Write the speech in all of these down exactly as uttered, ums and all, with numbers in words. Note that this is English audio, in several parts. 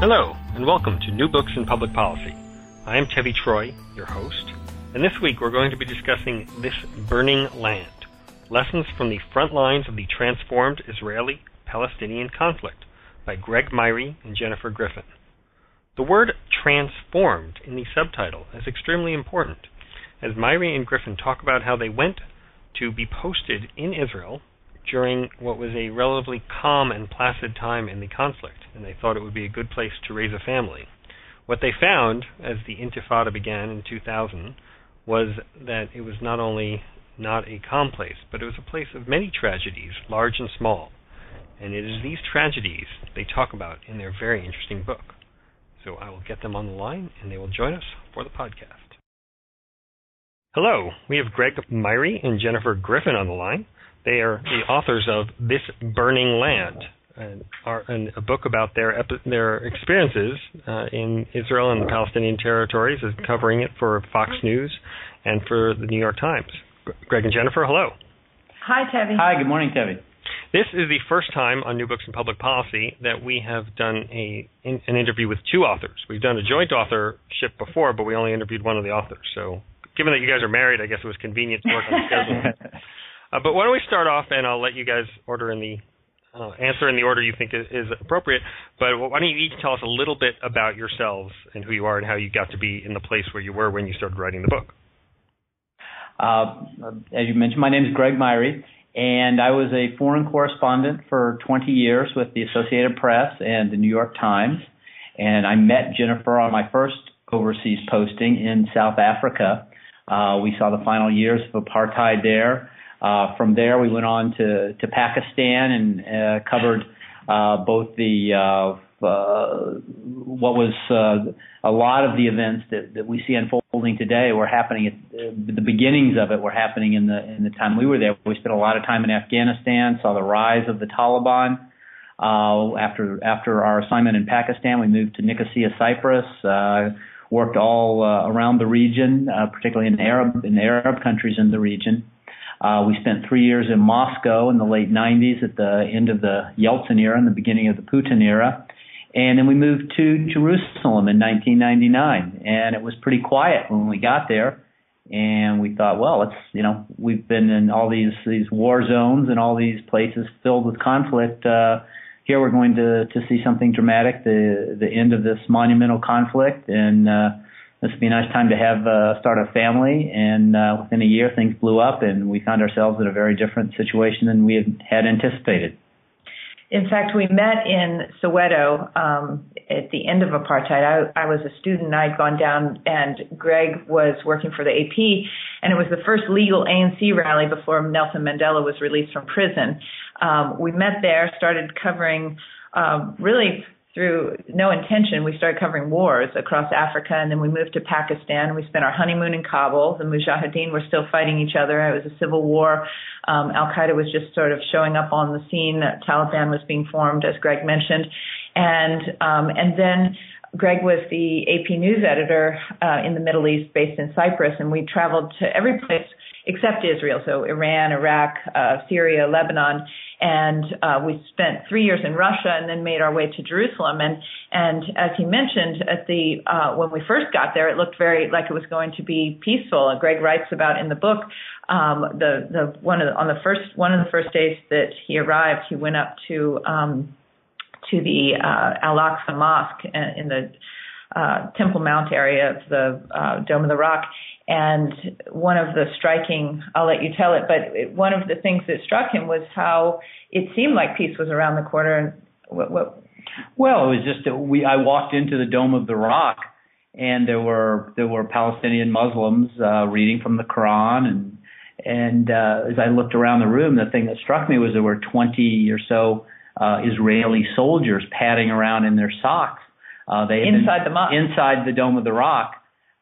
Hello, and welcome to New Books in Public Policy. I am Tevi Troy, your host, and this week we're going to be discussing This Burning Land, Lessons from the Front Lines of the Transformed Israeli-Palestinian Conflict by Greg Myrie and Jennifer Griffin. The word transformed in the subtitle is extremely important, as Myrie and Griffin talk about how they went to be posted in Israel during what was a relatively calm and placid time in the conflict, and they thought it would be a good place to raise a family. What they found, as the Intifada began in two thousand, was that it was not only not a calm place, but it was a place of many tragedies, large and small. And it is these tragedies they talk about in their very interesting book. So I will get them on the line, and they will join us for the podcast. Hello, we have Greg Myrie and Jennifer Griffin on the line. They are the authors of This Burning Land, and are, and a book about their epi- their experiences uh, in Israel and the Palestinian territories, is covering it for Fox News and for the New York Times. Greg and Jennifer, hello. Hi, Tevi. Hi, good morning, Tevi. This is the first time on New Books in Public Policy that we have done a in, an interview with two authors. We've done a joint authorship before, but we only interviewed one of the authors. So given that you guys are married, I guess it was convenient to work on the schedule. Uh, but why don't we start off, and I'll let you guys order in the uh, answer in the order you think is, is appropriate. But why don't you each tell us a little bit about yourselves and who you are and how you got to be in the place where you were when you started writing the book? Uh, as you mentioned, my name is Greg Myrie, and I was a foreign correspondent for twenty years with the Associated Press and the New York Times. And I met Jennifer on my first overseas posting in South Africa. Uh, we saw the final years of apartheid there. Uh, from there, we went on to, to Pakistan and uh, covered uh, both the uh, uh, what was uh, a lot of the events that, that we see unfolding today were happening at uh, the beginnings of it were happening in the in the time we were there. We spent a lot of time in Afghanistan, saw the rise of the Taliban. Uh, after after our assignment in Pakistan, we moved to Nicosia, Cyprus. Uh, worked all uh, around the region, uh, particularly in Arab in the Arab countries in the region. Uh, we spent three years in Moscow in the late nineties at the end of the Yeltsin era and the beginning of the Putin era. And then we moved to Jerusalem in nineteen ninety-nine. And it was pretty quiet when we got there. And we thought, well, it's, you know, we've been in all these, these war zones and all these places filled with conflict. Uh, here we're going to, to see something dramatic, the, the end of this monumental conflict. And, uh, This would be a nice time to have uh, start a family, and uh, within a year things blew up, and we found ourselves in a very different situation than we had anticipated. In fact, we met in Soweto um, at the end of apartheid. I, I was a student. I'd gone down, and Greg was working for the A P, and it was the first legal A N C rally before Nelson Mandela was released from prison. Um, we met there, started covering uh, really through no intention, we started covering wars across Africa, and then we moved to Pakistan. We spent our honeymoon in Kabul. The Mujahideen were still fighting each other. It was a civil war. Um, Al-Qaeda was just sort of showing up on the scene. Taliban was being formed, as Greg mentioned. And um, and then Greg was the A P News editor uh, in the Middle East, based in Cyprus, and we traveled to every place except Israel, so Iran, Iraq, uh, Syria, Lebanon. And uh, we spent three years in Russia, and then made our way to Jerusalem. And and as he mentioned, at the uh, when we first got there, it looked very like it was going to be peaceful. And Greg writes about in the book um, the the one of the, on the first one of the first days that he arrived, he went up to um, to the uh, Al-Aqsa Mosque in the uh, Temple Mount area of the uh, Dome of the Rock. And one of the striking, I'll let you tell it, but one of the things that struck him was how it seemed like peace was around the corner. And what, what? Well, it was just that we. I walked into the Dome of the Rock, and there were there were Palestinian Muslims uh, reading from the Quran, and and uh, as I looked around the room, the thing that struck me was there were twenty or so uh, Israeli soldiers padding around in their socks. Uh, they had inside been, the inside the Dome of the Rock.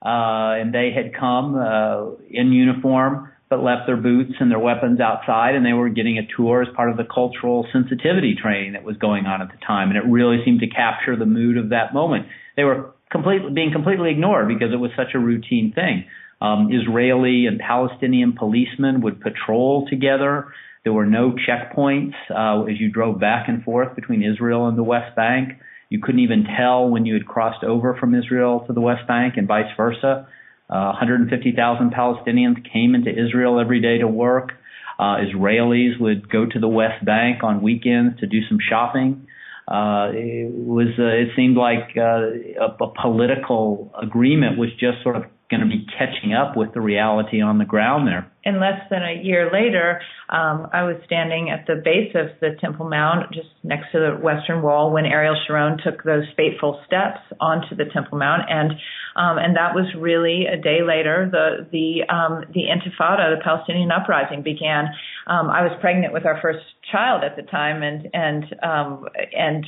Uh, and they had come uh, in uniform, but left their boots and their weapons outside, and they were getting a tour as part of the cultural sensitivity training that was going on at the time. And it really seemed to capture the mood of that moment. They were completely being completely ignored because it was such a routine thing. Um, Israeli and Palestinian policemen would patrol together. There were no checkpoints uh, as you drove back and forth between Israel and the West Bank. You couldn't even tell when you had crossed over from Israel to the West Bank and vice versa. Uh, one hundred fifty thousand Palestinians came into Israel every day to work. Uh, Israelis would go to the West Bank on weekends to do some shopping. Uh, it was, uh, it seemed like uh, a, a political agreement was just sort of going to be catching up with the reality on the ground there. And less than a year later, um, I was standing at the base of the Temple Mount, just next to the Western Wall, when Ariel Sharon took those fateful steps onto the Temple Mount, and um, and that was really a day later. The the um, the Intifada, the Palestinian uprising, began. Um, I was pregnant with our first child at the time, and and um, and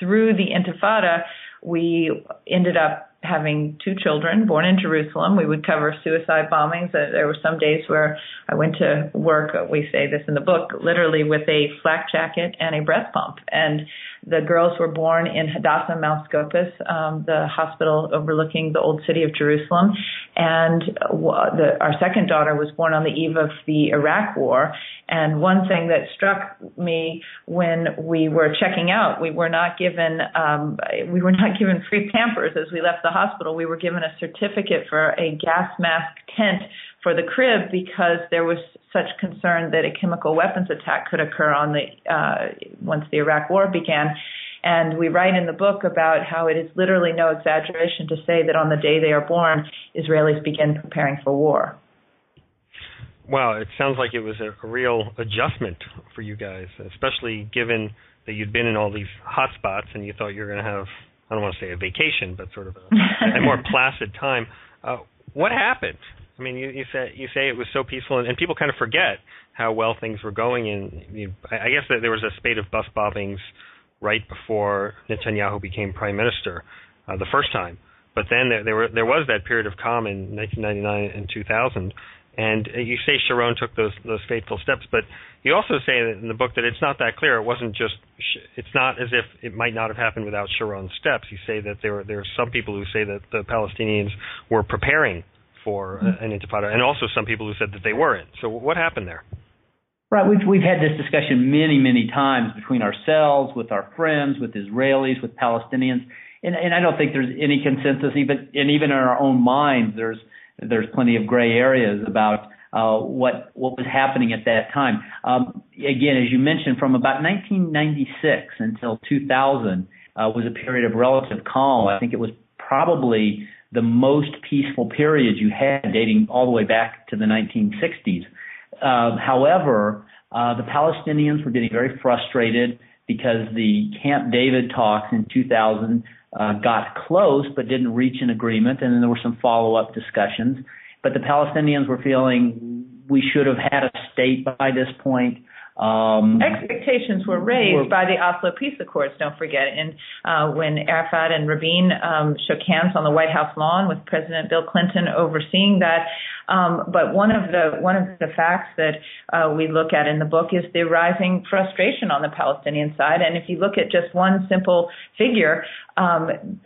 through the Intifada, we ended up having two children born in Jerusalem. We would cover suicide bombings. There were some days where I went to work, we say this in the book, literally with a flak jacket and a breast pump. And the girls were born in Hadassah, Mount Scopus, um, the hospital overlooking the old city of Jerusalem. And the, our second daughter was born on the eve of the Iraq War. And one thing that struck me when we were checking out, we were not given, um, we were not given free Pampers as we left the hospital. We were given a certificate for a gas mask tent for the crib because there was such concern that a chemical weapons attack could occur on the uh, once the Iraq War began. And we write in the book about how it is literally no exaggeration to say that on the day they are born, Israelis begin preparing for war. Wow, it sounds like it was a real adjustment for you guys, especially given that you'd been in all these hot spots and you thought you were going to have, I don't want to say a vacation, but sort of a, a more placid time. Uh, what happened? I mean, you, you say you say it was so peaceful, and, and people kind of forget how well things were going. And you, I guess that there was a spate of bus bombings right before Netanyahu became prime minister uh, the first time. But then there, there, were, there was that period of calm in nineteen ninety-nine and two thousand. And you say Sharon took those those fateful steps, but you also say that in the book that it's not that clear. It wasn't just. It's not as if it might not have happened without Sharon's steps. You say that there are, there are some people who say that the Palestinians were preparing for an intifada, and also some people who said that they weren't. So what happened there? Right. We've we've had this discussion many many times between ourselves, with our friends, with Israelis, with Palestinians, and and I don't think there's any consensus. Even and even in our own minds, there's. There's plenty of gray areas about uh, what what was happening at that time. Um, again, as you mentioned, from about nineteen ninety-six until two thousand uh, was a period of relative calm. I think it was probably the most peaceful period you had, dating all the way back to the nineteen sixties. Uh, however, uh, the Palestinians were getting very frustrated because the Camp David talks in two thousand Uh, got close but didn't reach an agreement, and then there were some follow-up discussions. But the Palestinians were feeling we should have had a state by this point. Um, Expectations were raised were, by the Oslo Peace Accords, don't forget. And uh, when Arafat and Rabin um, shook hands on the White House lawn with President Bill Clinton overseeing that. Um, but one of the one of the facts that uh, we look at in the book is the rising frustration on the Palestinian side. And if you look at just one simple figure, um,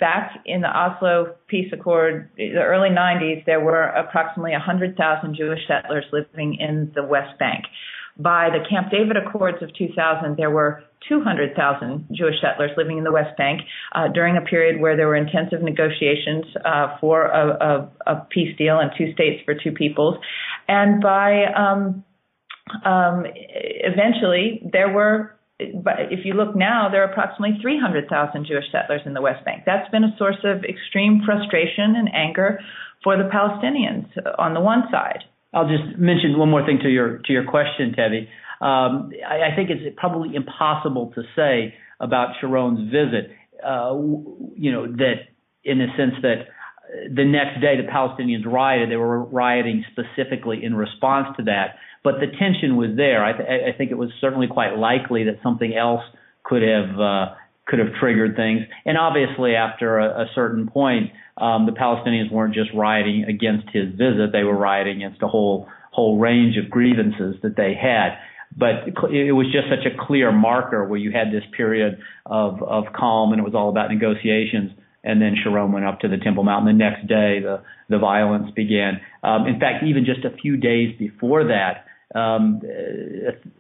back in the Oslo Peace Accord, the early nineties, there were approximately one hundred thousand Jewish settlers living in the West Bank. By the Camp David Accords of two thousand, there were two hundred thousand Jewish settlers living in the West Bank uh, during a period where there were intensive negotiations uh, for a, a, a peace deal and two states for two peoples. And by um, um, eventually, there were, but if you look now, there are approximately three hundred thousand Jewish settlers in the West Bank. That's been a source of extreme frustration and anger for the Palestinians on the one side. I'll just mention one more thing to your to your question, Tevi. Um, I, I think it's probably impossible to say about Sharon's visit, uh, you know, that in the sense that the next day the Palestinians rioted. They were rioting specifically in response to that, but the tension was there. I, th- I think it was certainly quite likely that something else could have uh, could have triggered things, and obviously after a, a certain point. Um, the Palestinians weren't just rioting against his visit; they were rioting against a whole whole range of grievances that they had. But it was just such a clear marker where you had this period of of calm, and it was all about negotiations. And then Sharon went up to the Temple Mount, and the next day the the violence began. Um, in fact, even just a few days before that, um,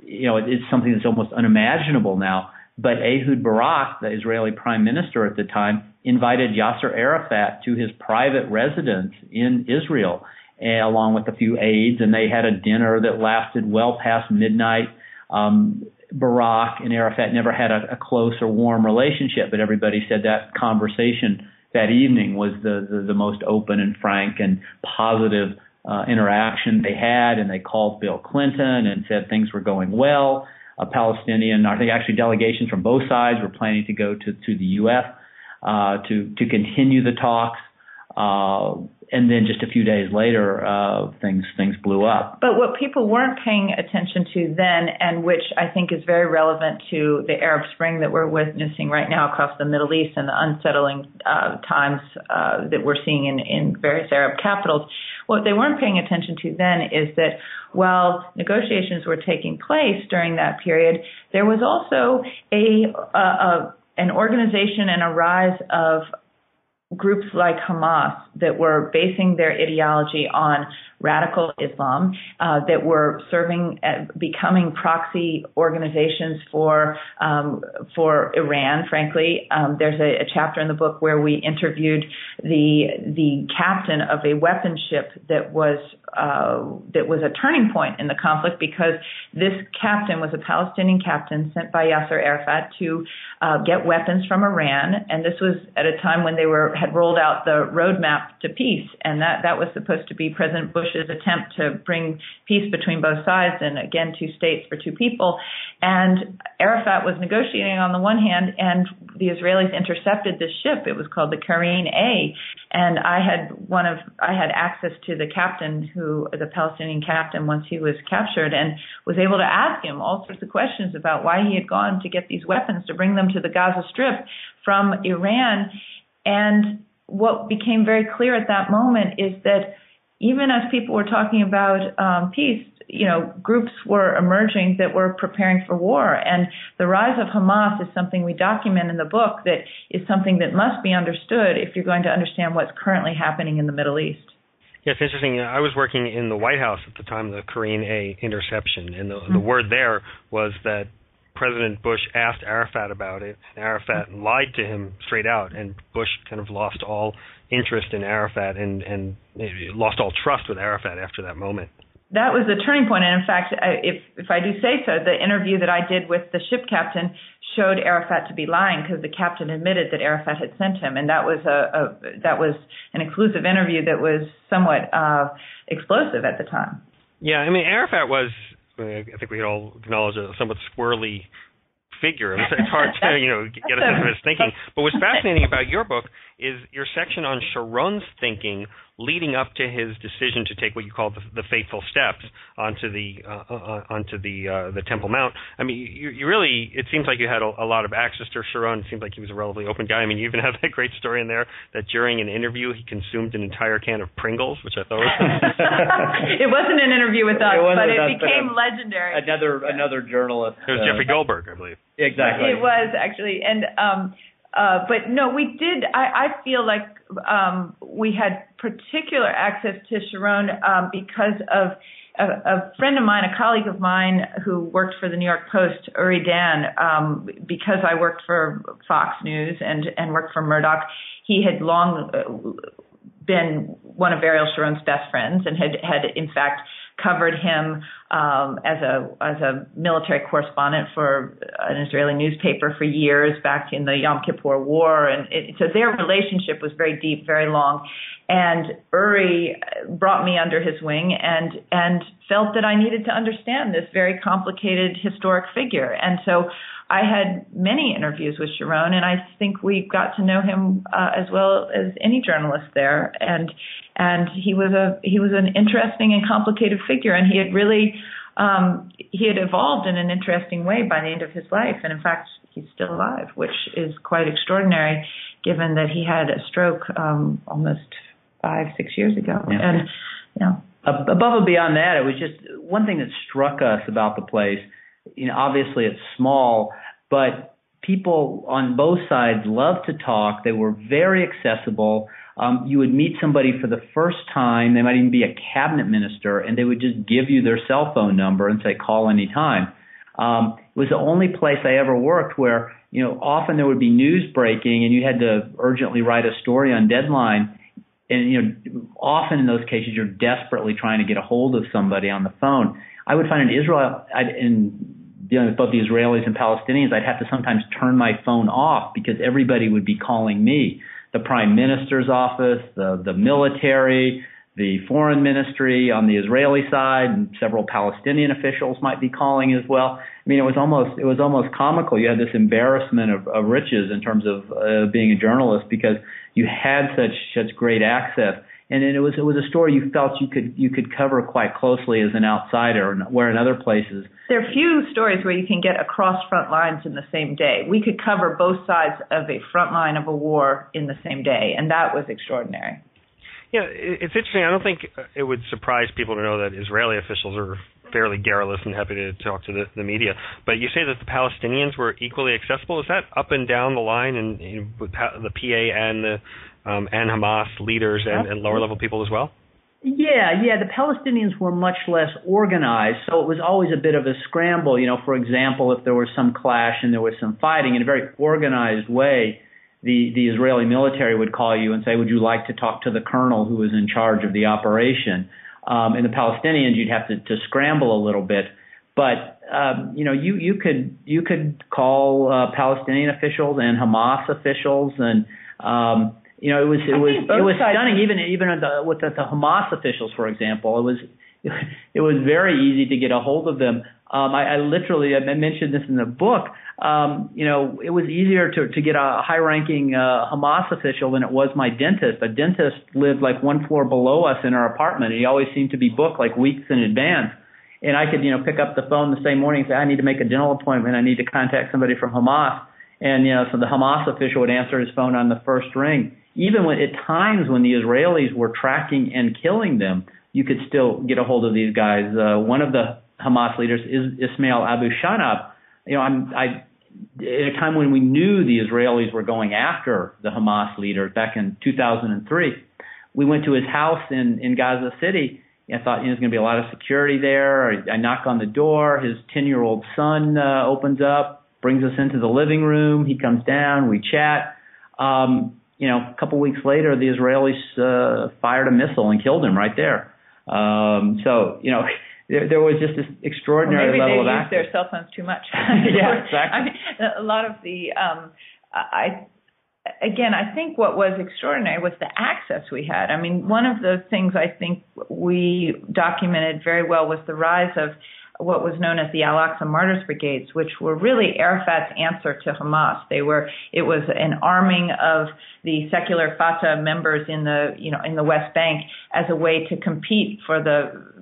you know, it, it's something that's almost unimaginable now. But Ehud Barak, the Israeli prime minister at the time, invited Yasser Arafat to his private residence in Israel, along with a few aides, and they had a dinner that lasted well past midnight. Um, Barak and Arafat never had a, a close or warm relationship, but everybody said that conversation that evening was the, the, the most open and frank and positive uh, interaction they had, and they called Bill Clinton and said things were going well. A Palestinian, I think actually delegations from both sides were planning to go to, to the U S uh, to, to continue the talks. Uh, And then just a few days later, uh, things things blew up. But what people weren't paying attention to then, and which I think is very relevant to the Arab Spring that we're witnessing right now across the Middle East and the unsettling uh, times uh, that we're seeing in, in various Arab capitals, what they weren't paying attention to then is that while negotiations were taking place during that period, there was also a, a, a an organization and a rise of groups like Hamas that were basing their ideology on radical Islam, uh, that were serving, uh, becoming proxy organizations for um, for Iran. Frankly, um, there's a, a chapter in the book where we interviewed the the captain of a weapons ship that was uh, that was a turning point in the conflict, because this captain was a Palestinian captain sent by Yasser Arafat to uh, get weapons from Iran, and this was at a time when they were had rolled out the roadmap to peace, and that, that was supposed to be President Bush's attempt to bring peace between both sides and, again, two states for two people. And Arafat was negotiating on the one hand, and the Israelis intercepted this ship. It was called the Karine A, and I had one of I had access to the captain, who the Palestinian captain, once he was captured, and was able to ask him all sorts of questions about why he had gone to get these weapons to bring them to the Gaza Strip from Iran. And what became very clear at that moment is that even as people were talking about um, peace, you know, groups were emerging that were preparing for war. And the rise of Hamas is something we document in the book that is something that must be understood if you're going to understand what's currently happening in the Middle East. Yeah, it's interesting. I was working in the White House at the time of the Karine A interception, and the, mm-hmm. the word there was that President Bush asked Arafat about it, and Arafat lied to him straight out, and Bush kind of lost all interest in Arafat and, and lost all trust with Arafat after that moment. That was the turning point, and in fact, if if I do say so, the interview that I did with the ship captain showed Arafat to be lying, because the captain admitted that Arafat had sent him, and that was a, a that was an exclusive interview that was somewhat uh, explosive at the time. Yeah, I mean, Arafat was, I think we could all acknowledge, a somewhat squirrely figure. It's hard to, you know, get a sense of his thinking. But what's fascinating about your book is your section on Sharon's thinking leading up to his decision to take what you call the, the fateful steps onto the uh, onto the uh, the Temple Mount. I mean, you, you really, it seems like you had a, a lot of access to Sharon. It seems like he was a relatively open guy. I mean, you even have that great story in there that during an interview he consumed an entire can of Pringles, which I thought was it wasn't an interview with us, it but it us, became but legendary. Another another journalist. It was uh, Jeffrey Goldberg, I believe. Exactly. It was actually, and um, uh, but no, we did. I, I feel like um, we had particular access to Sharon um, because of a, a friend of mine, a colleague of mine who worked for the New York Post, Uri Dan. Um, because I worked for Fox News and and worked for Murdoch, he had long uh, been one of Ariel Sharon's best friends, and had had in fact covered him um, as a as a military correspondent for an Israeli newspaper for years back in the Yom Kippur War, and it, so their relationship was very deep, very long. And Uri brought me under his wing and and felt that I needed to understand this very complicated historic figure. And so I had many interviews with Sharon, and I think we got to know him uh, as well as any journalist there. And and he was a he was an interesting and complicated figure, and he had really um, he had evolved in an interesting way by the end of his life. And in fact, he's still alive, which is quite extraordinary, given that he had a stroke um, almost five six years ago. Yeah. And you know, above and beyond that, it was just one thing that struck us about the place. You know, obviously it's small, but people on both sides loved to talk. They were very accessible. Um, you would meet somebody for the first time. They might even be a cabinet minister, and they would just give you their cell phone number and say, call anytime. Um, it was the only place I ever worked where, you know, often there would be news breaking and you had to urgently write a story on deadline. And, you know, often in those cases, you're desperately trying to get a hold of somebody on the phone. I would find in Israel, I'd, in dealing with both the Israelis and Palestinians, I'd have to sometimes turn my phone off because everybody would be calling me. The prime minister's office, the, the military, the foreign ministry on the Israeli side, and several Palestinian officials might be calling as well. I mean, it was almost it was almost comical. You had this embarrassment of, of riches in terms of uh, being a journalist because you had such such great access, and it was it was a story you felt you could you could cover quite closely as an outsider. Where in other places, there are few stories where you can get across front lines in the same day. We could cover both sides of a front line of a war in the same day, and that was extraordinary. Yeah, it's interesting. I don't think it would surprise people to know that Israeli officials are fairly garrulous and happy to talk to the, the media. But you say that the Palestinians were equally accessible. Is that up and down the line, and you know, with the P A and the um, and Hamas leaders and, and lower level people as well? Yeah, yeah. The Palestinians were much less organized, so it was always a bit of a scramble. You know, for example, if there was some clash and there was some fighting in a very organized way, the, the Israeli military would call you and say, would you like to talk to the colonel who was in charge of the operation? Um, and the Palestinians, you'd have to, to scramble a little bit. But, um, you know, you, you could you could call uh, Palestinian officials and Hamas officials. And, um, you know, it was it was, it was stunning, even even the, with the, the Hamas officials, for example. It was it was very easy to get a hold of them. Um, I, I literally, I mentioned this in the book, um, you know, it was easier to, to get a high-ranking uh, Hamas official than it was my dentist. A dentist lived like one floor below us in our apartment, and he always seemed to be booked like weeks in advance. And I could, you know, pick up the phone the same morning and say, I need to make a dental appointment. I need to contact somebody from Hamas. And, you know, so the Hamas official would answer his phone on the first ring. Even when, at times when the Israelis were tracking and killing them, you could still get a hold of these guys. Uh, one of the Hamas leaders is Ismail Abu Shanab. You know, I'm, I, at a time when we knew the Israelis were going after the Hamas leaders back in two thousand three, we went to his house in, in Gaza City. I thought, you know, there's going to be a lot of security there. I, I knock on the door. His ten-year-old son uh, opens up, brings us into the living room. He comes down. We chat. Um, you know, a couple weeks later, the Israelis uh, fired a missile and killed him right there. Um, so, you know... There, there was just this extraordinary well, level of access. Maybe they use their cell phones too much. Yeah, exactly. I mean, a lot of the, um, I, again, I think what was extraordinary was the access we had. I mean, one of the things I think we documented very well was the rise of what was known as the Al-Aqsa Martyrs Brigades, which were really Arafat's answer to Hamas. They were, it was an arming of the secular Fatah members in the, you know, in the West Bank as a way to compete for the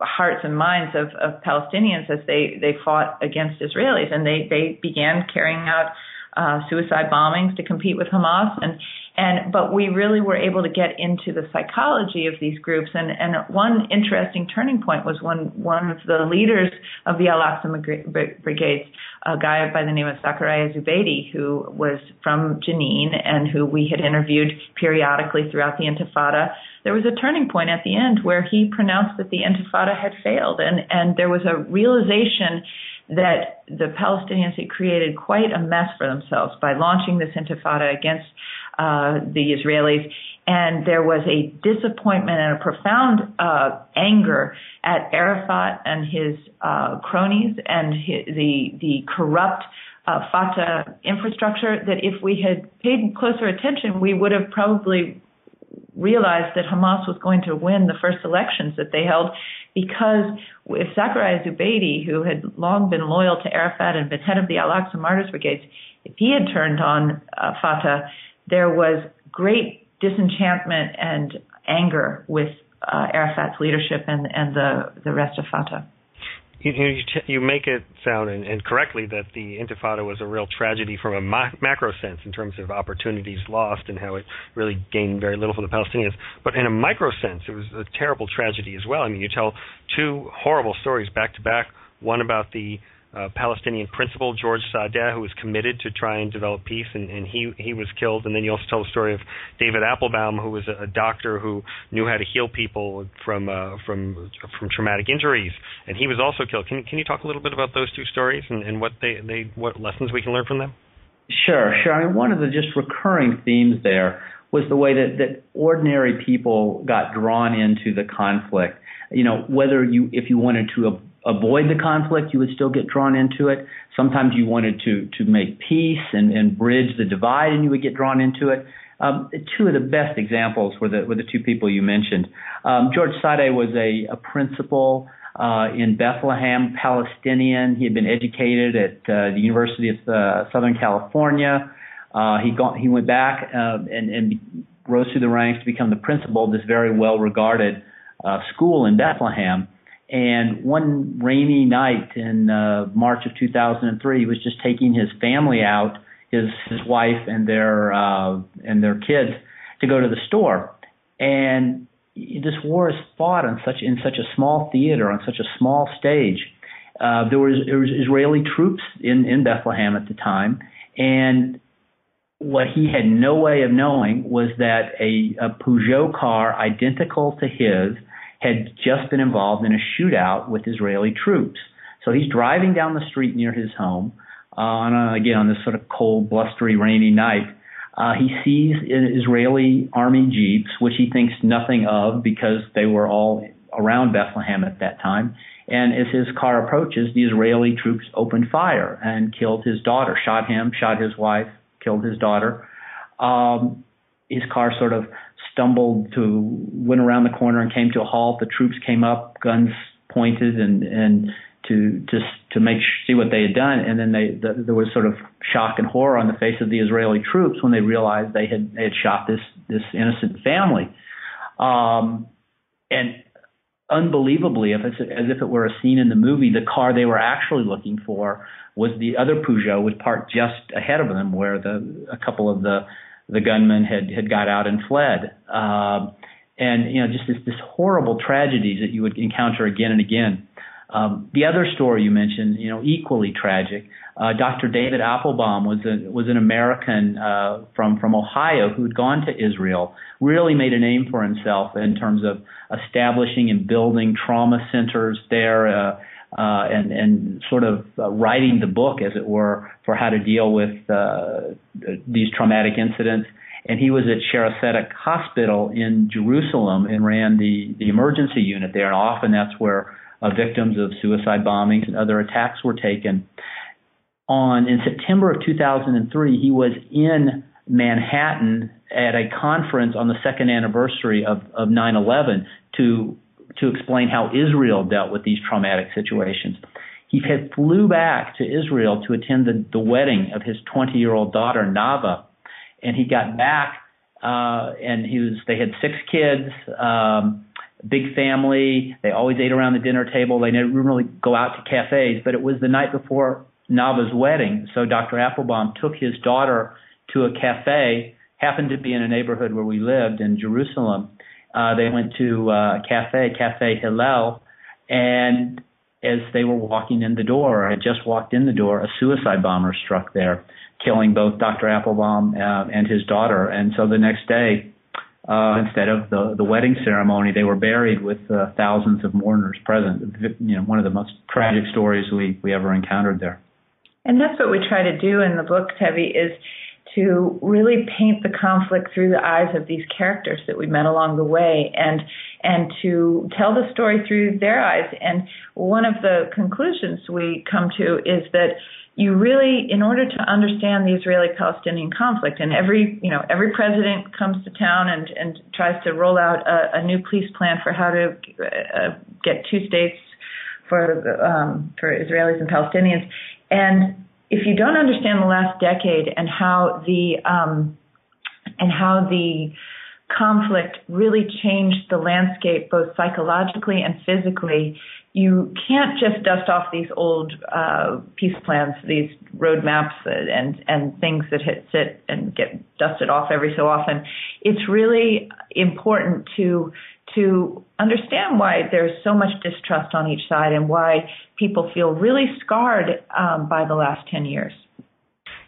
hearts and minds of, of Palestinians as they, they fought against Israelis. And they, they began carrying out uh, suicide bombings to compete with Hamas. And, and but we really were able to get into the psychology of these groups. And, and one interesting turning point was when one of the leaders of the Al-Aqsa Brigades, a guy by the name of Zakaria Zubeidi, who was from Jenin and who we had interviewed periodically throughout the Intifada, there was a turning point at the end where he pronounced that the Intifada had failed. And, and there was a realization that the Palestinians had created quite a mess for themselves by launching this Intifada against uh, the Israelis. And there was a disappointment and a profound uh, anger at Arafat and his uh, cronies and his, the, the corrupt uh, Fatah infrastructure, that if we had paid closer attention, we would have probably realized that Hamas was going to win the first elections that they held, because if Zakaria Zubeidi, who had long been loyal to Arafat and been head of the Al-Aqsa Martyrs Brigades, if he had turned on uh, Fatah, there was great disenchantment and anger with uh, Arafat's leadership and, and the, the rest of Fatah. You, you, you make it sound, and, and correctly, that the Intifada was a real tragedy from a ma- macro sense in terms of opportunities lost and how it really gained very little for the Palestinians. But in a micro sense, it was a terrible tragedy as well. I mean, you tell two horrible stories back to back, one about the uh, Palestinian principal, George Sadeh, who was committed to try and develop peace, and, and he, he was killed. And then you also tell the story of David Applebaum, who was a, a doctor who knew how to heal people from uh, from from traumatic injuries, and he was also killed. Can can you talk a little bit about those two stories and, and what they, they what lessons we can learn from them? Sure, sure. I mean, one of the just recurring themes there was the way that, that ordinary people got drawn into the conflict. You know, whether you, if you wanted to ab- avoid the conflict, you would still get drawn into it. Sometimes you wanted to, to make peace and, and bridge the divide, and you would get drawn into it. Um, two of the best examples were the, were the two people you mentioned. Um, George Sadeh was a, a principal uh, in Bethlehem, Palestinian. He had been educated at uh, the University of uh, Southern California. Uh, he got, he went back uh, and, and rose through the ranks to become the principal of this very well-regarded uh, school in Bethlehem. And one rainy night in uh, March of two thousand three, he was just taking his family out, his his wife and their uh, and their kids, to go to the store. And this war is fought on such in such a small theater, on such a small stage. Uh, there was, there was Israeli troops in, in Bethlehem at the time, and what he had no way of knowing was that a, a Peugeot car identical to his had just been involved in a shootout with Israeli troops. So he's driving down the street near his home uh, on a, again on this sort of cold, blustery, rainy night. Uh, he sees Israeli army jeeps, which he thinks nothing of because they were all around Bethlehem at that time. And as his car approaches, the Israeli troops opened fire and killed his daughter, shot him, shot his wife, killed his daughter. Um, his car sort of stumbled to, went around the corner and came to a halt. The troops came up, guns pointed, and and to to to make see what they had done. And then they the, there was sort of shock and horror on the face of the Israeli troops when they realized they had they had shot this this innocent family. Um, and unbelievably, if it's, as if it were a scene in the movie, the car they were actually looking for was the other Peugeot, was parked just ahead of them, where the a couple of the the gunmen had, had got out and fled. Um, and you know, just this, this horrible tragedies that you would encounter again and again. Um, the other story you mentioned, you know, equally tragic. Uh, Doctor David Applebaum was a, was an American uh, from from Ohio who had gone to Israel, really made a name for himself in terms of establishing and building trauma centers there, uh, uh, and and sort of uh, writing the book, as it were, for how to deal with uh, these traumatic incidents. And he was at Sheresetik Hospital in Jerusalem and ran the the emergency unit there, and often that's where uh, victims of suicide bombings and other attacks were taken. On in September of two thousand three, he was in Manhattan at a conference on the second anniversary of, of nine eleven to to explain how Israel dealt with these traumatic situations. He had flew back to Israel to attend the, the wedding of his twenty-year-old daughter, Nava, and he got back uh, and he was they had six kids, um, big family. They always ate around the dinner table. They didn't really go out to cafes, but it was the night before Nava's wedding, so Doctor Applebaum took his daughter to a cafe, happened to be in a neighborhood where we lived in Jerusalem. Uh, they went to a cafe, Cafe Hillel, and as they were walking in the door, or had just walked in the door, a suicide bomber struck there, killing both Doctor Applebaum uh, and his daughter. And so the next day, uh, instead of the, the wedding ceremony, they were buried with uh, thousands of mourners present. You know, one of the most tragic stories we, we ever encountered there. And that's what we try to do in the book, Tevi, is to really paint the conflict through the eyes of these characters that we met along the way, and and to tell the story through their eyes. And one of the conclusions we come to is that you really, in order to understand the Israeli-Palestinian conflict, and every you know every president comes to town and, and tries to roll out a, a new peace plan for how to uh, get two states for um, for Israelis and Palestinians. And if you don't understand the last decade and how the um, and how the conflict really changed the landscape, both psychologically and physically, you can't just dust off these old uh, peace plans, these roadmaps, and and things that hit, sit and get dusted off every so often. It's really important to to understand why there's so much distrust on each side and why people feel really scarred um, by the last ten years.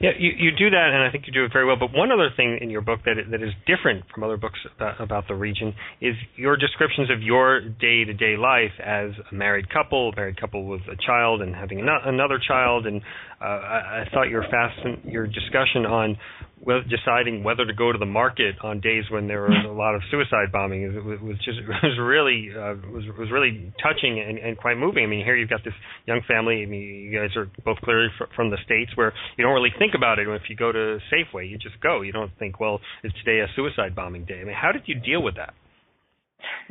Yeah, you, you do that, and I think you do it very well. But one other thing in your book that that is different from other books about, about the region is your descriptions of your day-to-day life as a married couple, a married couple with a child and having another child. And uh, I, I thought your fascin- your discussion on whether, deciding whether to go to the market on days when there was a lot of suicide bombing it was, was just was really uh, was was really touching and, and quite moving. I mean, here you've got this young family. I mean, you guys are both clearly fr- from the States where you don't really think about it. If you go to Safeway, you just go. You don't think, well, is today a suicide bombing day? I mean, how did you deal with that?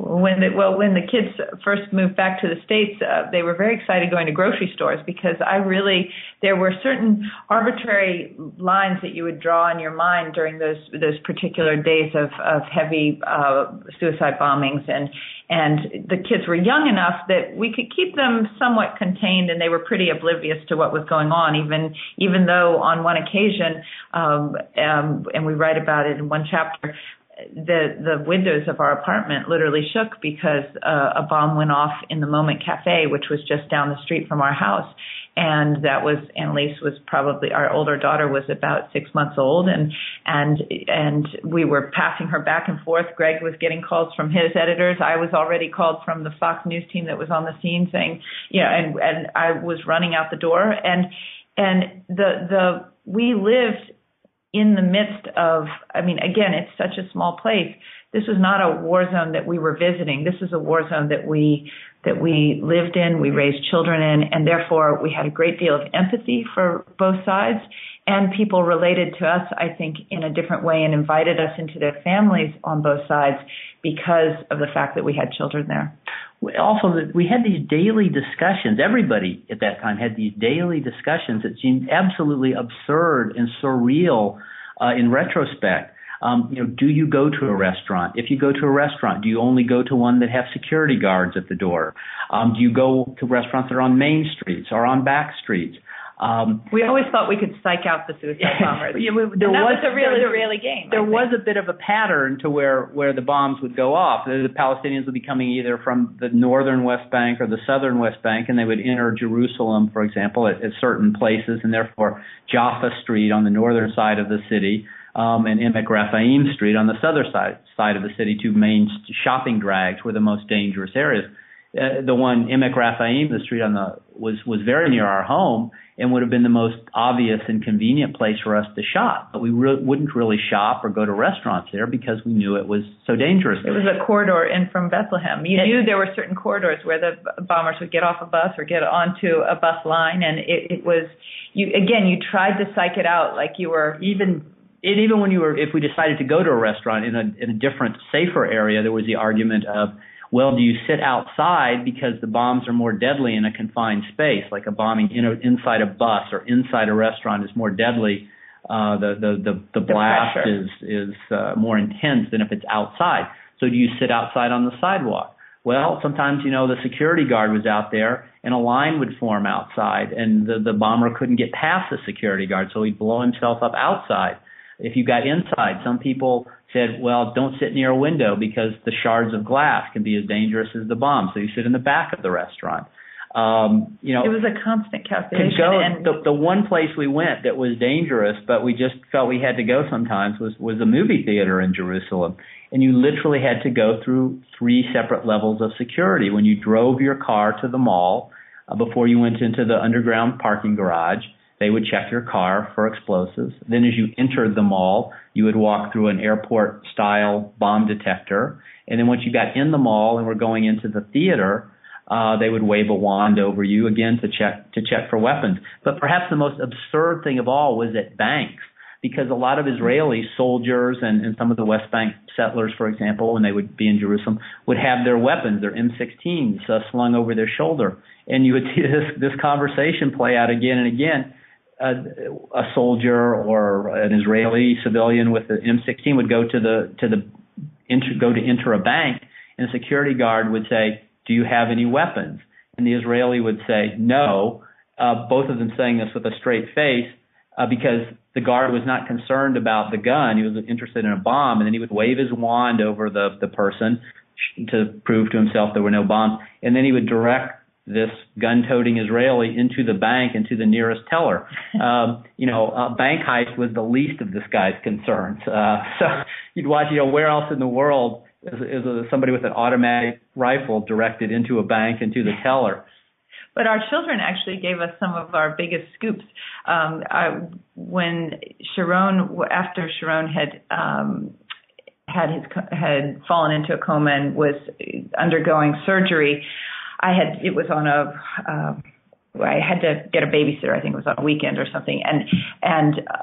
When the, well, when the kids first moved back to the States, uh, they were very excited going to grocery stores because I really, there were certain arbitrary lines that you would draw in your mind during those those particular days of, of heavy uh, suicide bombings. And, and the kids were young enough that we could keep them somewhat contained, and they were pretty oblivious to what was going on, even even though on one occasion, um, um, and we write about it in one chapter, The, the windows of our apartment literally shook because uh, a bomb went off in the Moment Cafe, which was just down the street from our house. And that was, Annalise was probably, our older daughter was about six months old, and, and, and we were passing her back and forth. Greg was getting calls from his editors. I was already called from the Fox News team that was on the scene saying, you know, and, and I was running out the door. And, and the, the, we lived in the midst of, I mean, again, it's such a small place. This was not a war zone that we were visiting. This is a war zone that we that we lived in, we raised children in, and therefore we had a great deal of empathy for both sides. And people related to us, I think, in a different way and invited us into their families on both sides because of the fact that we had children there. Also, we had these daily discussions. Everybody at that time had these daily discussions that seemed absolutely absurd and surreal uh, in retrospect. Um, you know, do you go to a restaurant? If you go to a restaurant, do you only go to one that have security guards at the door? Um, do you go to restaurants that are on main streets or on back streets? Um, we always thought we could psych out the suicide bombers. Yeah, we, there and that was, was a really, there, really game. There was a bit of a pattern to where, where the bombs would go off. The, the Palestinians would be coming either from the northern West Bank or the southern West Bank, and they would enter Jerusalem, for example, at, at certain places, and therefore Jaffa Street on the northern side of the city um, and Emek Raphaim Street on the southern side, side of the city, two main shopping drags were the most dangerous areas. Uh, the one Emek Raphaim, the street on the was was very near our home and would have been the most obvious and convenient place for us to shop, but we re- wouldn't really shop or go to restaurants there because we knew it was so dangerous. It was a corridor in from Bethlehem. You it, knew there were certain corridors where the bombers would get off a bus or get onto a bus line, and it, it was you again. You tried to psych it out, like you were even. And even when you were, if we decided to go to a restaurant in a in a different, safer area, there was the argument of, well, do you sit outside because the bombs are more deadly in a confined space, like a bombing in a, inside a bus or inside a restaurant is more deadly. Uh, the, the, the, the blast the is, is uh, more intense than if it's outside. So do you sit outside on the sidewalk? Well, sometimes, you know, the security guard was out there and a line would form outside and the, the bomber couldn't get past the security guard, so he'd blow himself up outside. If you got inside, some people said, well, don't sit near a window because the shards of glass can be as dangerous as the bomb. So you sit in the back of the restaurant. Um, you know, it was a constant calculation. Go, and the, the one place we went that was dangerous, but we just felt we had to go sometimes, was, was a movie theater in Jerusalem. And you literally had to go through three separate levels of security when you drove your car to the mall uh, before you went into the underground parking garage. They would check your car for explosives. Then as you entered the mall, you would walk through an airport-style bomb detector. And then once you got in the mall and were going into the theater, uh, they would wave a wand over you, again, to check to check for weapons. But perhaps the most absurd thing of all was at banks, because a lot of Israeli soldiers and, and some of the West Bank settlers, for example, when they would be in Jerusalem, would have their weapons, their M sixteens, uh, slung over their shoulder. And you would see this, this conversation play out again and again. A, a soldier or an Israeli civilian with an M sixteen would go to the to the enter, go to enter a bank, and a security guard would say, "Do you have any weapons?" And the Israeli would say, "No." Uh, both of them saying this with a straight face uh, because the guard was not concerned about the gun; he was interested in a bomb. And then he would wave his wand over the the person, to prove to himself there were no bombs. And then he would direct this gun-toting Israeli into the bank and to the nearest teller. Um, you know, a bank heist was the least of this guy's concerns. Uh, so you'd watch, you know, where else in the world is, is a, somebody with an automatic rifle directed into a bank and to the teller? But our children actually gave us some of our biggest scoops. Um, I, when Sharon, after Sharon had um, had his had fallen into a coma and was undergoing surgery, I had it was on a uh, I had to get a babysitter. I think it was on a weekend or something, and and. Uh,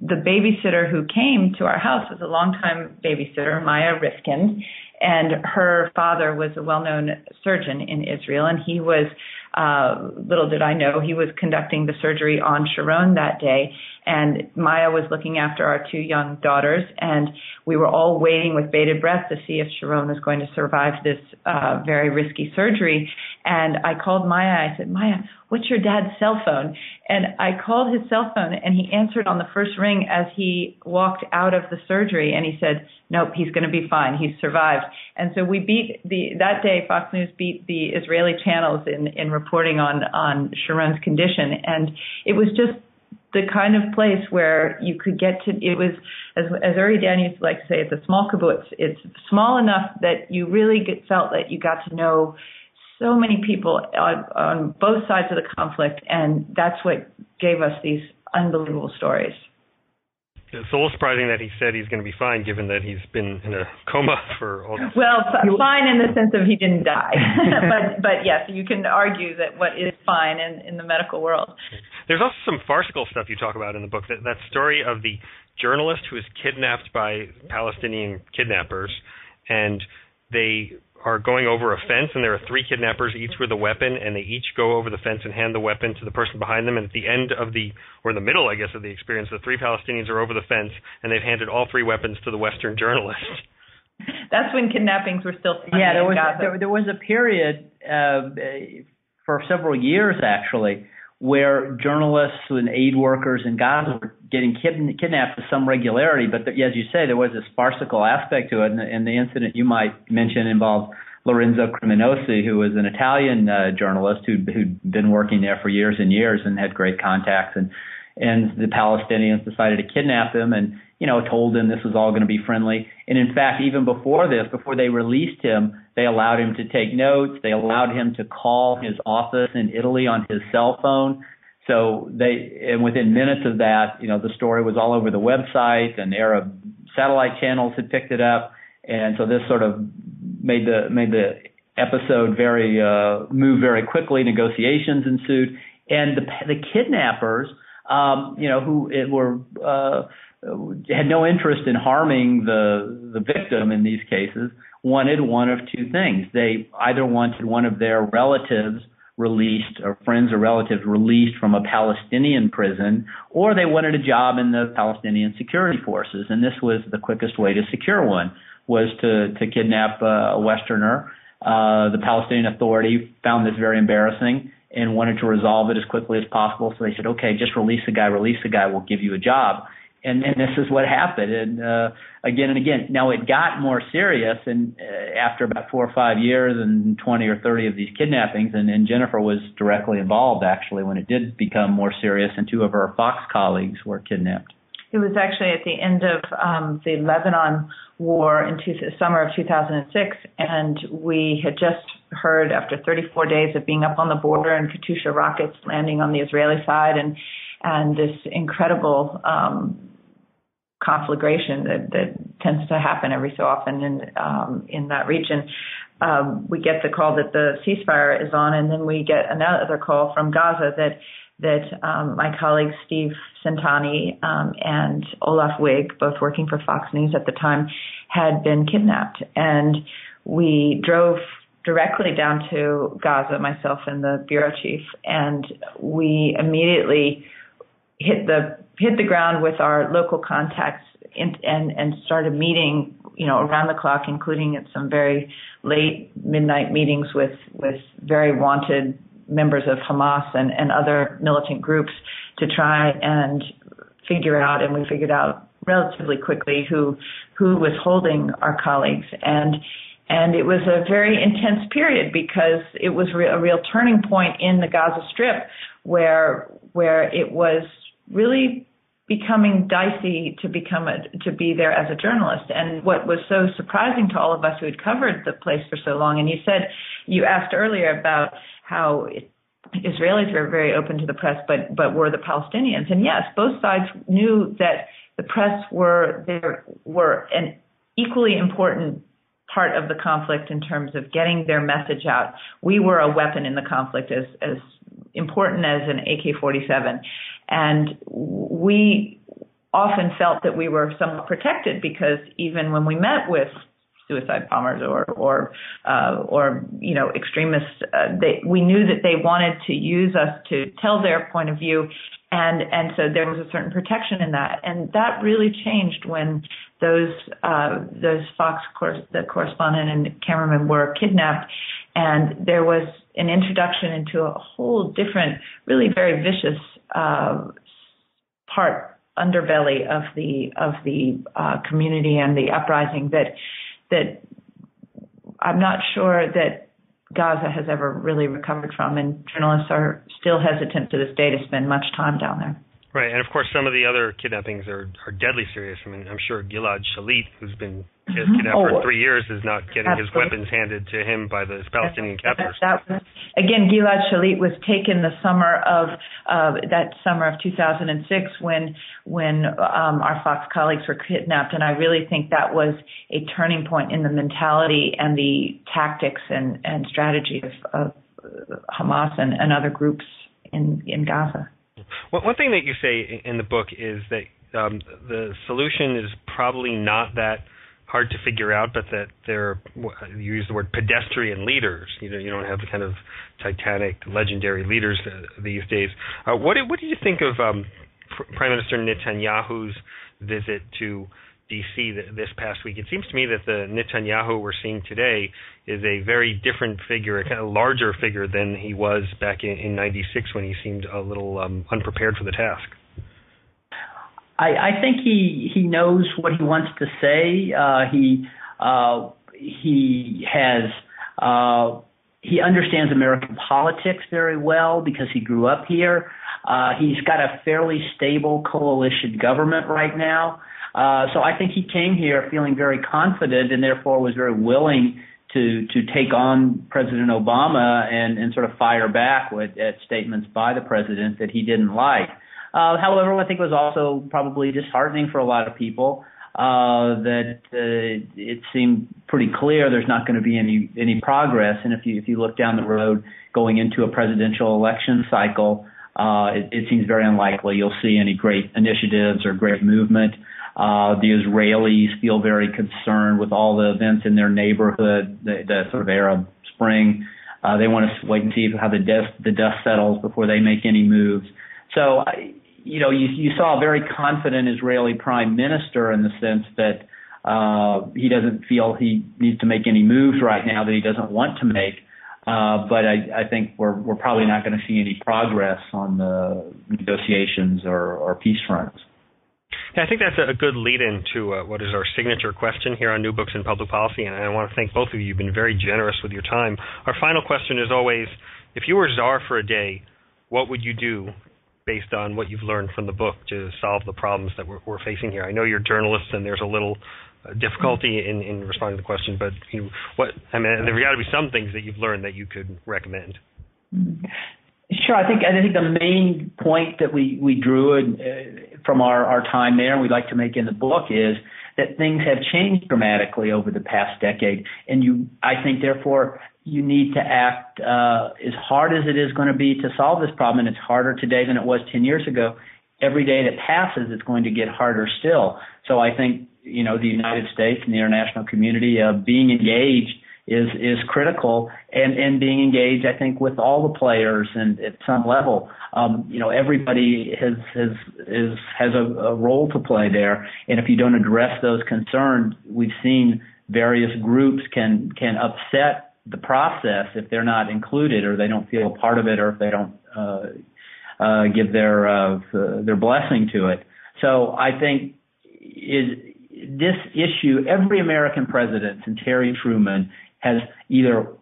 the babysitter who came to our house was a longtime babysitter, Maya Rifkin, and her father was a well-known surgeon in Israel, and he was, uh, little did I know, he was conducting the surgery on Sharon that day, and Maya was looking after our two young daughters, and we were all waiting with bated breath to see if Sharon was going to survive this uh, very risky surgery, and I called Maya. I said, Maya, what's your dad's cell phone? And I called his cell phone, and he answered on the first ring as he walked out of the surgery, and he said, nope, he's going to be fine. He's survived. And so we beat the that day. Fox News beat the Israeli channels in, in reporting on on Sharon's condition, and it was just the kind of place where you could get to. It was, as as Uri Dan used to like to say, it's a small kibbutz. It's small enough that you really get, felt that you got to know so many people on, on both sides of the conflict, and that's what gave us these unbelievable stories. It's a little surprising that he said he's going to be fine, given that he's been in a coma for all this. Well, fine in the sense of he didn't die. but, but, yes, you can argue that what is fine in, in the medical world. There's also some farcical stuff you talk about in the book, that, that story of the journalist who is kidnapped by Palestinian kidnappers, and they are going over a fence, and there are three kidnappers, each with a weapon, and they each go over the fence and hand the weapon to the person behind them. And at the end of the, or in the middle, I guess, of the experience, the three Palestinians are over the fence, and they've handed all three weapons to the Western journalist. That's when kidnappings were still funny. Yeah, there was, there, there was a period uh, for several years, actually, where journalists and aid workers in Gaza were getting kid, kidnapped with some regularity. But the, as you say, there was this farcical aspect to it. And the, and the incident you might mention involved Lorenzo Criminosi, who was an Italian uh, journalist who'd, who'd been working there for years and years and had great contacts. And, and the Palestinians decided to kidnap him and, you know, told him this was all going to be friendly. And in fact, even before this, before they released him, they allowed him to take notes. They allowed him to call his office in Italy on his cell phone. So they, and within minutes of that, you know, the story was all over the website, and Arab satellite channels had picked it up. And so this sort of made the, made the episode very, uh, move very quickly. Negotiations ensued. And the, the kidnappers, um, you know, who it were, uh, had no interest in harming the, the victim in these cases, wanted one of two things. They either wanted one of their relatives released, or friends or relatives released from a Palestinian prison, or they wanted a job in the Palestinian security forces. And this was the quickest way to secure one, was to, to kidnap a Westerner. Uh, the Palestinian Authority found this very embarrassing and wanted to resolve it as quickly as possible. So they said, okay, just release the guy, release the guy, we'll give you a job. And, and this is what happened, and uh, again and again. Now, it got more serious, and uh, after about four or five years and twenty or thirty of these kidnappings, and, and Jennifer was directly involved, actually, when it did become more serious, and two of her Fox colleagues were kidnapped. It was actually at the end of um, the Lebanon War in two, summer of two thousand six, and we had just heard, after thirty-four days of being up on the border and Katyusha rockets landing on the Israeli side, and and this incredible Um, conflagration that, that tends to happen every so often in um, in that region. Um, we get the call that the ceasefire is on, and then we get another call from Gaza that that um, my colleagues Steve Santani um, and Olaf Wig, both working for Fox News at the time, had been kidnapped. And we drove directly down to Gaza, myself and the bureau chief, and we immediately hit the hit the ground with our local contacts in, and, and started meeting, you know, around the clock, including at some very late midnight meetings with, with very wanted members of Hamas and, and other militant groups to try and figure out, and we figured out relatively quickly who who was holding our colleagues. And And it was a very intense period because it was a real turning point in the Gaza Strip where where it was really becoming dicey to become a, to be there as a journalist. And what was so surprising to all of us who had covered the place for so long, and you said, you asked earlier about how it, Israelis were very open to the press, but but were the Palestinians. And yes, both sides knew that the press were there were an equally important part of the conflict in terms of getting their message out. We were a weapon in the conflict, as as important as an A K forty-seven, and we often felt that we were somewhat protected because even when we met with suicide bombers or or uh, or you know extremists, uh, they, we knew that they wanted to use us to tell their point of view, and and so there was a certain protection in that, and that really changed when those uh, those Fox cor- the correspondent and cameraman were kidnapped, and there was an introduction into a whole different, really very vicious uh, part underbelly of the of the uh, community and the uprising that that I'm not sure that Gaza has ever really recovered from, and journalists are still hesitant to this day to spend much time down there. Right, and of course some of the other kidnappings are, are deadly serious. I mean, I'm sure Gilad Shalit, who's been mm-hmm. kidnapped oh, for three years, is not getting absolutely. his weapons handed to him by the Palestinian that, captors. That, that was, again, Gilad Shalit was taken the summer of uh, that summer of two thousand six when when um, our Fox colleagues were kidnapped, and I really think that was a turning point in the mentality and the tactics and, and strategy of, of Hamas and, and other groups in, in Gaza. One thing that you say in the book is that um, the solution is probably not that hard to figure out, but that they're, you use the word pedestrian leaders. You know, you don't have the kind of titanic, legendary leaders these days. Uh, what, what do you think of um, Prime Minister Netanyahu's visit to D C this past week? It seems to me that the Netanyahu we're seeing today is a very different figure, a kind of larger figure than he was back in, in ninety-six when he seemed a little um, unprepared for the task. I, I think he, he knows what he wants to say. Uh, he uh, he has uh, he understands American politics very well because he grew up here. Uh, he's got a fairly stable coalition government right now. Uh, so I think he came here feeling very confident and therefore was very willing to to take on President Obama and, and sort of fire back with, at statements by the president that he didn't like. Uh, however, I think it was also probably disheartening for a lot of people uh, that uh, it seemed pretty clear there's not going to be any any progress. And if you if you look down the road going into a presidential election cycle, uh, it, it seems very unlikely you'll see any great initiatives or great movement. Uh, the Israelis feel very concerned with all the events in their neighborhood, the, the sort of Arab Spring. Uh, they want to wait and see how the dust, the dust settles before they make any moves. So, you know, you, you saw a very confident Israeli prime minister in the sense that uh, he doesn't feel he needs to make any moves right now that he doesn't want to make. Uh, but I, I think we're we're probably not going to see any progress on the negotiations or, or peace fronts. Yeah, I think that's a good lead-in to uh, what is our signature question here on New Books in Public Policy, and I want to thank both of you. You've been very generous with your time. Our final question is always, if you were czar for a day, what would you do based on what you've learned from the book to solve the problems that we're, we're facing here? I know you're journalists, and there's a little uh, difficulty in, in responding to the question, but you know, what I mean, there's got to be some things that you've learned that you could recommend. Mm-hmm. Sure. I think I think the main point that we, we drew in, uh, from our, our time there and we'd like to make in the book is that things have changed dramatically over the past decade. And you, I think, therefore, you need to act uh, as hard as it is going to be to solve this problem. And it's harder today than it was ten years ago. Every day that passes, it's going to get harder still. So I think, you know, the United States and the international community uh, being engaged is is critical, and, and being engaged, I think, with all the players and at some level. Um, you know, everybody has has is, has a, a role to play there, and if you don't address those concerns, we've seen various groups can can upset the process if they're not included or they don't feel a part of it or if they don't uh, uh, give their uh, their blessing to it. So I think is this issue, every American president since Harry Truman has either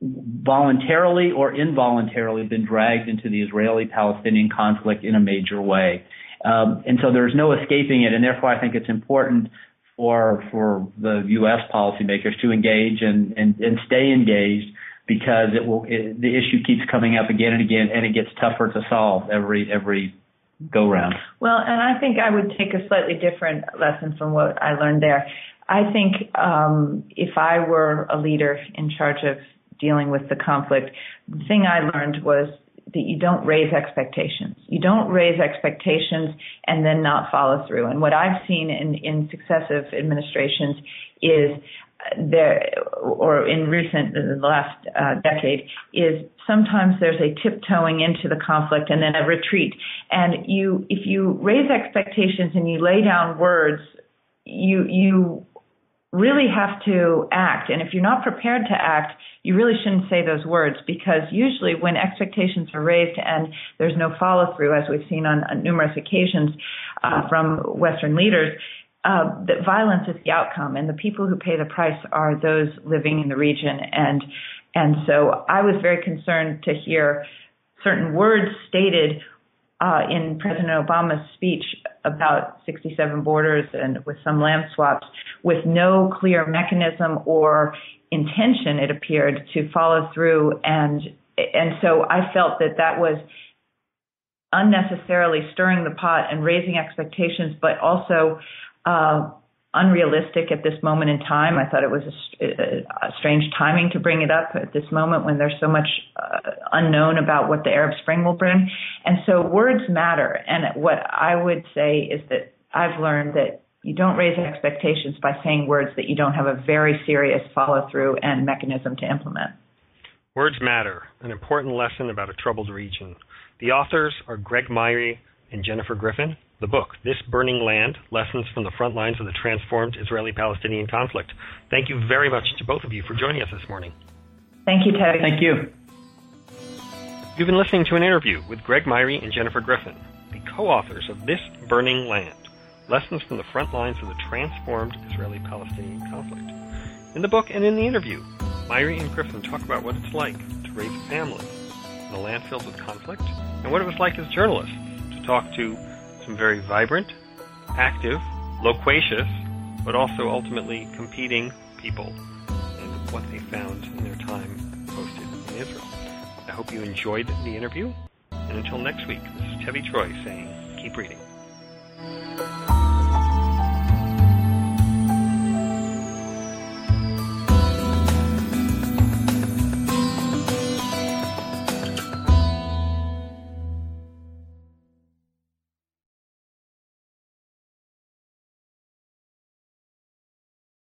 voluntarily or involuntarily been dragged into the Israeli-Palestinian conflict in a major way. Um, and so there's no escaping it, and therefore I think it's important for for the U S policymakers to engage and, and, and stay engaged, because it will it, the issue keeps coming up again and again, and it gets tougher to solve every every go round. Well, and I think I would take a slightly different lesson from what I learned there. I think um, if I were a leader in charge of dealing with the conflict, the thing I learned was that you don't raise expectations. You don't raise expectations and then not follow through. And what I've seen in, in successive administrations is there, or in recent, the last uh, decade, is sometimes there's a tiptoeing into the conflict and then a retreat. And you, if you raise expectations and you lay down words, you, you really have to act. And if you're not prepared to act, you really shouldn't say those words, because usually when expectations are raised and there's no follow through, as we've seen on, on numerous occasions uh, from Western leaders, uh, that violence is the outcome, and the people who pay the price are those living in the region. And, and so I was very concerned to hear certain words stated Uh, in President Obama's speech about sixty-seven borders and with some land swaps, with no clear mechanism or intention, it appeared, to follow through. And and so I felt that that was unnecessarily stirring the pot and raising expectations, but also uh, unrealistic at this moment in time. I thought it was a, a strange timing to bring it up at this moment when there's so much uh, unknown about what the Arab Spring will bring. And so words matter. And what I would say is that I've learned that you don't raise expectations by saying words that you don't have a very serious follow-through and mechanism to implement. Words matter, an important lesson about a troubled region. The authors are Greg Myrie and Jennifer Griffin. The book, This Burning Land, Lessons from the Front Lines of the Transformed Israeli-Palestinian Conflict. Thank you very much to both of you for joining us this morning. Thank you, Tevi. Thank you. You've been listening to an interview with Greg Myrie and Jennifer Griffin, the co-authors of This Burning Land, Lessons from the Front Lines of the Transformed Israeli-Palestinian Conflict. In the book and in the interview, Myrie and Griffin talk about what it's like to raise a family in a land filled with conflict, and what it was like as journalists to talk to some very vibrant, active, loquacious, but also ultimately competing people, and what they found in their time posted in Israel. I hope you enjoyed the interview, and until next week, this is Tevi Troy saying, keep reading.